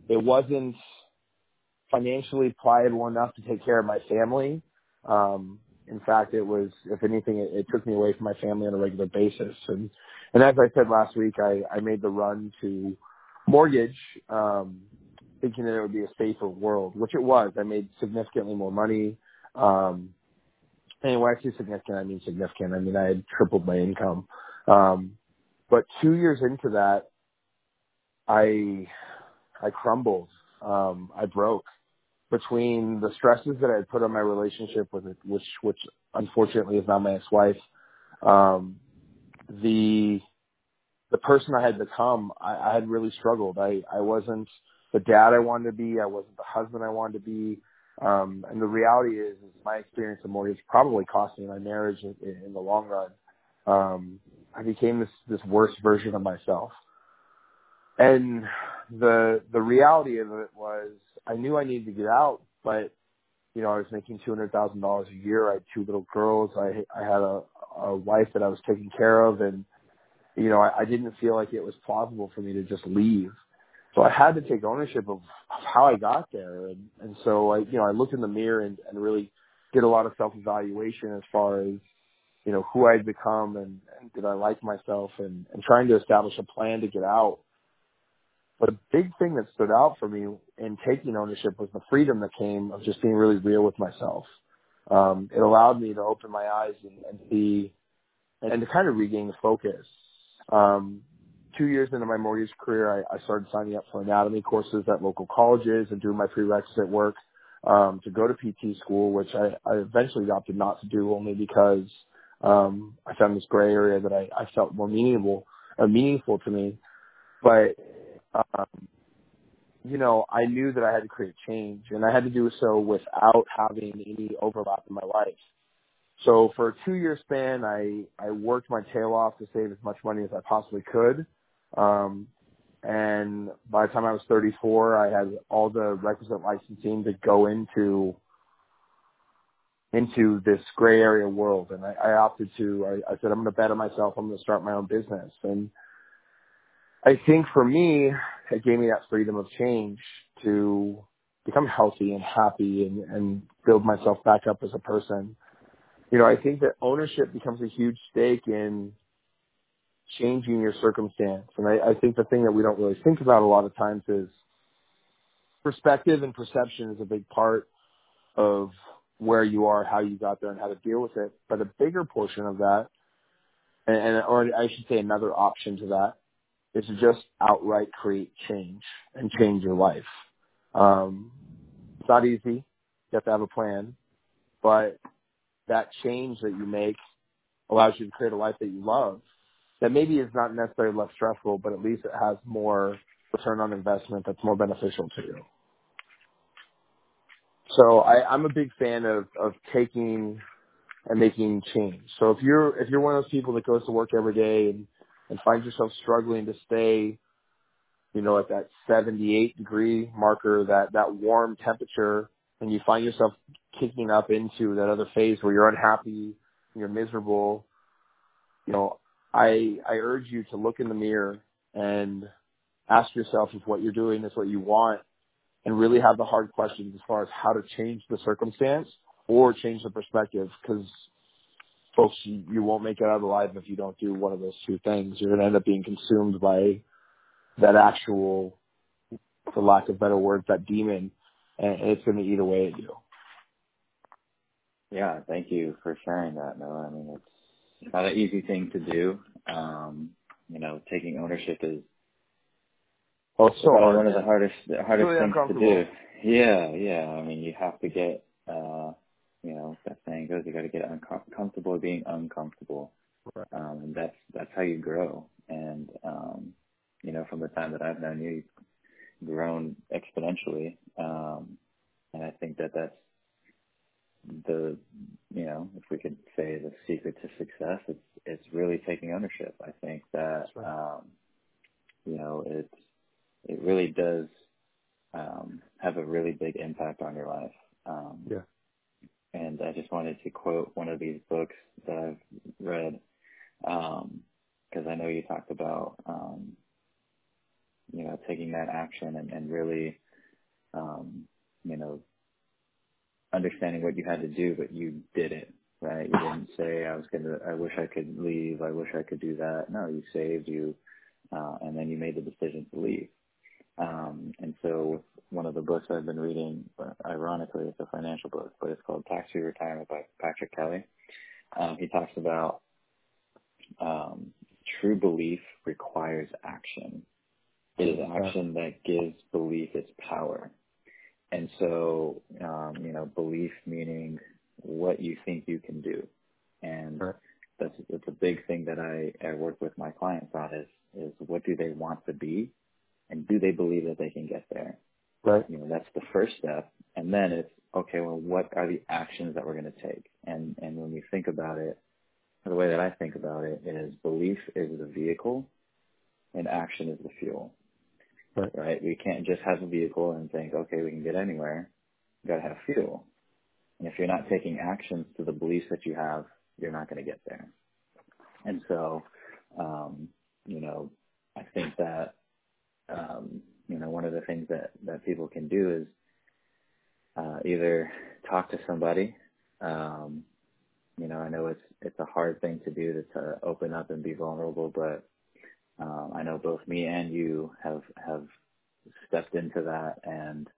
It wasn't financially pliable enough to take care of my family. In fact, it was, if anything, it took me away from my family on a regular basis. And as I said last week, I made the run to mortgage, thinking that it would be a safer world, which it was. I made significantly more money. And when I say significant, I mean significant. I mean, I had tripled my income. But 2 years into that, I crumbled. I broke. Between the stresses that I had put on my relationship with it, which unfortunately is now my ex-wife, the person I had become, I had really struggled. I wasn't the dad I wanted to be. I wasn't the husband I wanted to be. And the reality is my experience in mortgage probably cost me my marriage in the long run. I became this worse version of myself. And the reality of it was, I knew I needed to get out, but, I was making $200,000 a year. I had two little girls. I had a wife that I was taking care of, and, I didn't feel like it was plausible for me to just leave. So I had to take ownership of how I got there. And so I looked in the mirror and really did a lot of self-evaluation as far as, who I'd become and did I like myself, and trying to establish a plan to get out. But a big thing that stood out for me in taking ownership was the freedom that came of just being really real with myself. It allowed me to open my eyes and see, and to kind of regain focus. 2 years into my mortgage career, I started signing up for anatomy courses at local colleges and doing my prerequisite work to go to PT school, which I eventually opted not to do, only because I found this gray area that I felt more meaningful to me. But I knew that I had to create change, and I had to do so without having any overlap in my life. So for a 2-year span, I worked my tail off to save as much money as I possibly could. And by the time I was 34, I had all the requisite licensing to go into this gray area world. And I said, I'm going to bet on myself. I'm going to start my own business. And I think for me, it gave me that freedom of change to become healthy and happy and build myself back up as a person. you know, I think that ownership becomes a huge stake in changing your circumstance. And I think the thing that we don't really think about a lot of times is perspective and perception is a big part of where you are, how you got there, and how to deal with it. But a bigger portion of that, or I should say another option to that, is to just outright create change and change your life. It's not easy. You have to have a plan. But that change that you make allows you to create a life that you love that maybe is not necessarily less stressful, but at least it has more return on investment that's more beneficial to you. So I'm a big fan of taking and making change. So if you're one of those people that goes to work every day and finds yourself struggling to stay, you know, at that 78 degree marker, that warm temperature, and you find yourself kicking up into that other phase where you're unhappy and you're miserable, you know, I urge you to look in the mirror and ask yourself if what you're doing is what you want, and really have the hard questions as far as how to change the circumstance or change the perspective. Because, folks, you won't make it out alive if you don't do one of those two things. You're going to end up being consumed by that actual, for lack of better words, that demon, and it's going to eat away at you. Yeah, thank you for sharing that, Noah. I mean, it's not an easy thing to do. You know, taking ownership is one of the hardest really things to do. Yeah. I mean, you have to get, you know, that saying goes, you got to get comfortable being uncomfortable. Right. And that's how you grow. And, you know, from the time that I've known you, you've grown exponentially. And I think that's the, you know, if we could say the secret to success, it's really taking ownership. I think that, right. You know, it really does have a really big impact on your life. Yeah. And I just wanted to quote one of these books that I've read, because I know you talked about, you know, taking that action and really, you know, understanding what you had to do, but you did it, right? You didn't say, I wish I could leave. I wish I could do that. No, you saved, and then you made the decision to leave. And so one of the books I've been reading, ironically, it's a financial book, but it's called Tax-Free Retirement by Patrick Kelly. He talks about true belief requires action. It is action that gives belief its power. And so, you know, belief meaning what you think you can do. And that's a big thing that I work with my clients on is what do they want to be? And do they believe that they can get there? Right. You know, that's the first step. And then it's, okay, well, what are the actions that we're going to take? And when we think about it, the way that I think about it is belief is the vehicle and action is the fuel, right? We can't just have a vehicle and think, okay, we can get anywhere. You got to have fuel. And if you're not taking actions to the beliefs that you have, you're not going to get there. And so, you know, I think that, you know, one of the things that people can do is either talk to somebody. You know, I know it's a hard thing to do to open up and be vulnerable, but I know both me and you have stepped into that and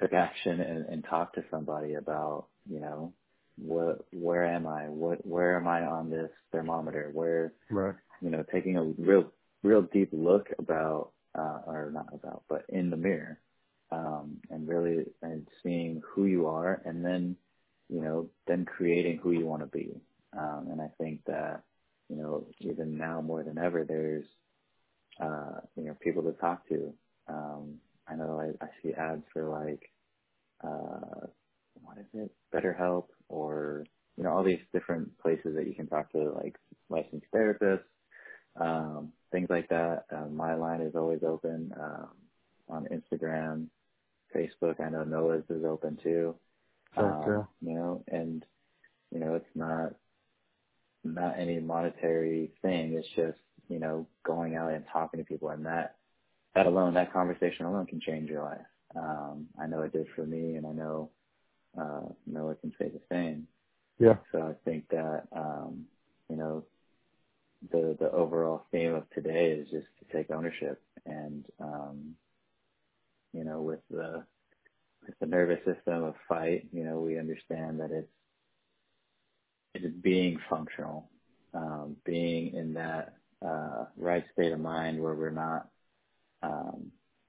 took action and talked to somebody about, you know, where am I? Where am I on this thermometer? Where, right. You know, taking a real deep look about. Or not about, but in the mirror, and really and seeing who you are, and then, you know, then creating who you want to be. And I think that, you know, even now more than ever, there's, you know, people to talk to. I know I see ads for like, what is it? BetterHelp, or, you know, all these different places that you can talk to, like licensed therapists, things like that. My line is always open on Instagram, Facebook. I know Noah's is open too. Sure. You know, and you know, it's not any monetary thing. It's just, you know, going out and talking to people, and that conversation alone can change your life. I know it did for me, and I know Noah can say the same. Yeah. So I think that, you know, the overall theme of today is just to take ownership and, you know, with the nervous system of fight, you know, we understand that it's being functional, being in that right state of mind where we're not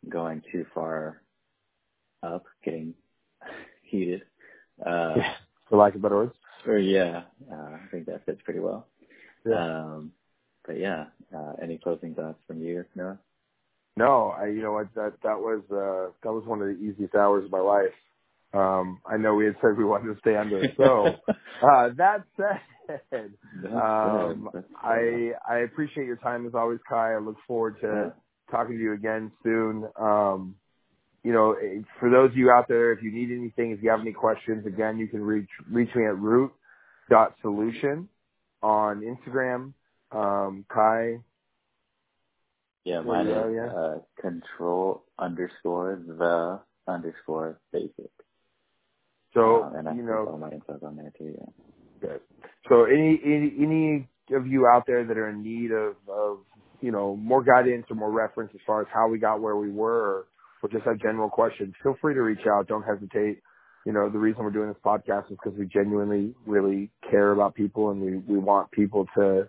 going too far up, getting heated. Yeah, for lack of better words. Or yeah, I think that fits pretty well. Yeah. But yeah, any closing thoughts from you, Noah? No, that was one of the easiest hours of my life. I know we had said we wanted to stay under it. So, that said, I appreciate your time as always, Kai. I look forward to talking to you again soon. You know, for those of you out there, if you need anything, if you have any questions, again, you can reach me at root.solution on Instagram. Kai. Yeah, mine is control_the_basic. So, and I all my info's on there too. Yeah. Good. So, any of you out there that are in need of you know, more guidance or more reference as far as how we got where we were, or just have general questions, feel free to reach out. Don't hesitate. You know, the reason we're doing this podcast is because we genuinely really care about people, and we want people to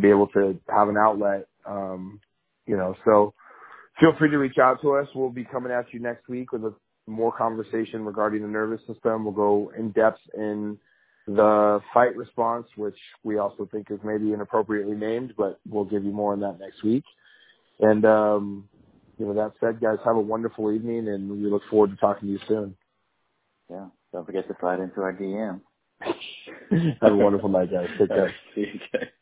be able to have an outlet. You know, so feel free to reach out to us. We'll be coming at you next week with more conversation regarding the nervous system. We'll go in depth in the fight response, which we also think is maybe inappropriately named, but we'll give you more on that next week. And, you know, that said, guys, have a wonderful evening, and we look forward to talking to you soon. Yeah. Don't forget to slide into our DM. Have a wonderful night, guys. Take care. See you guys.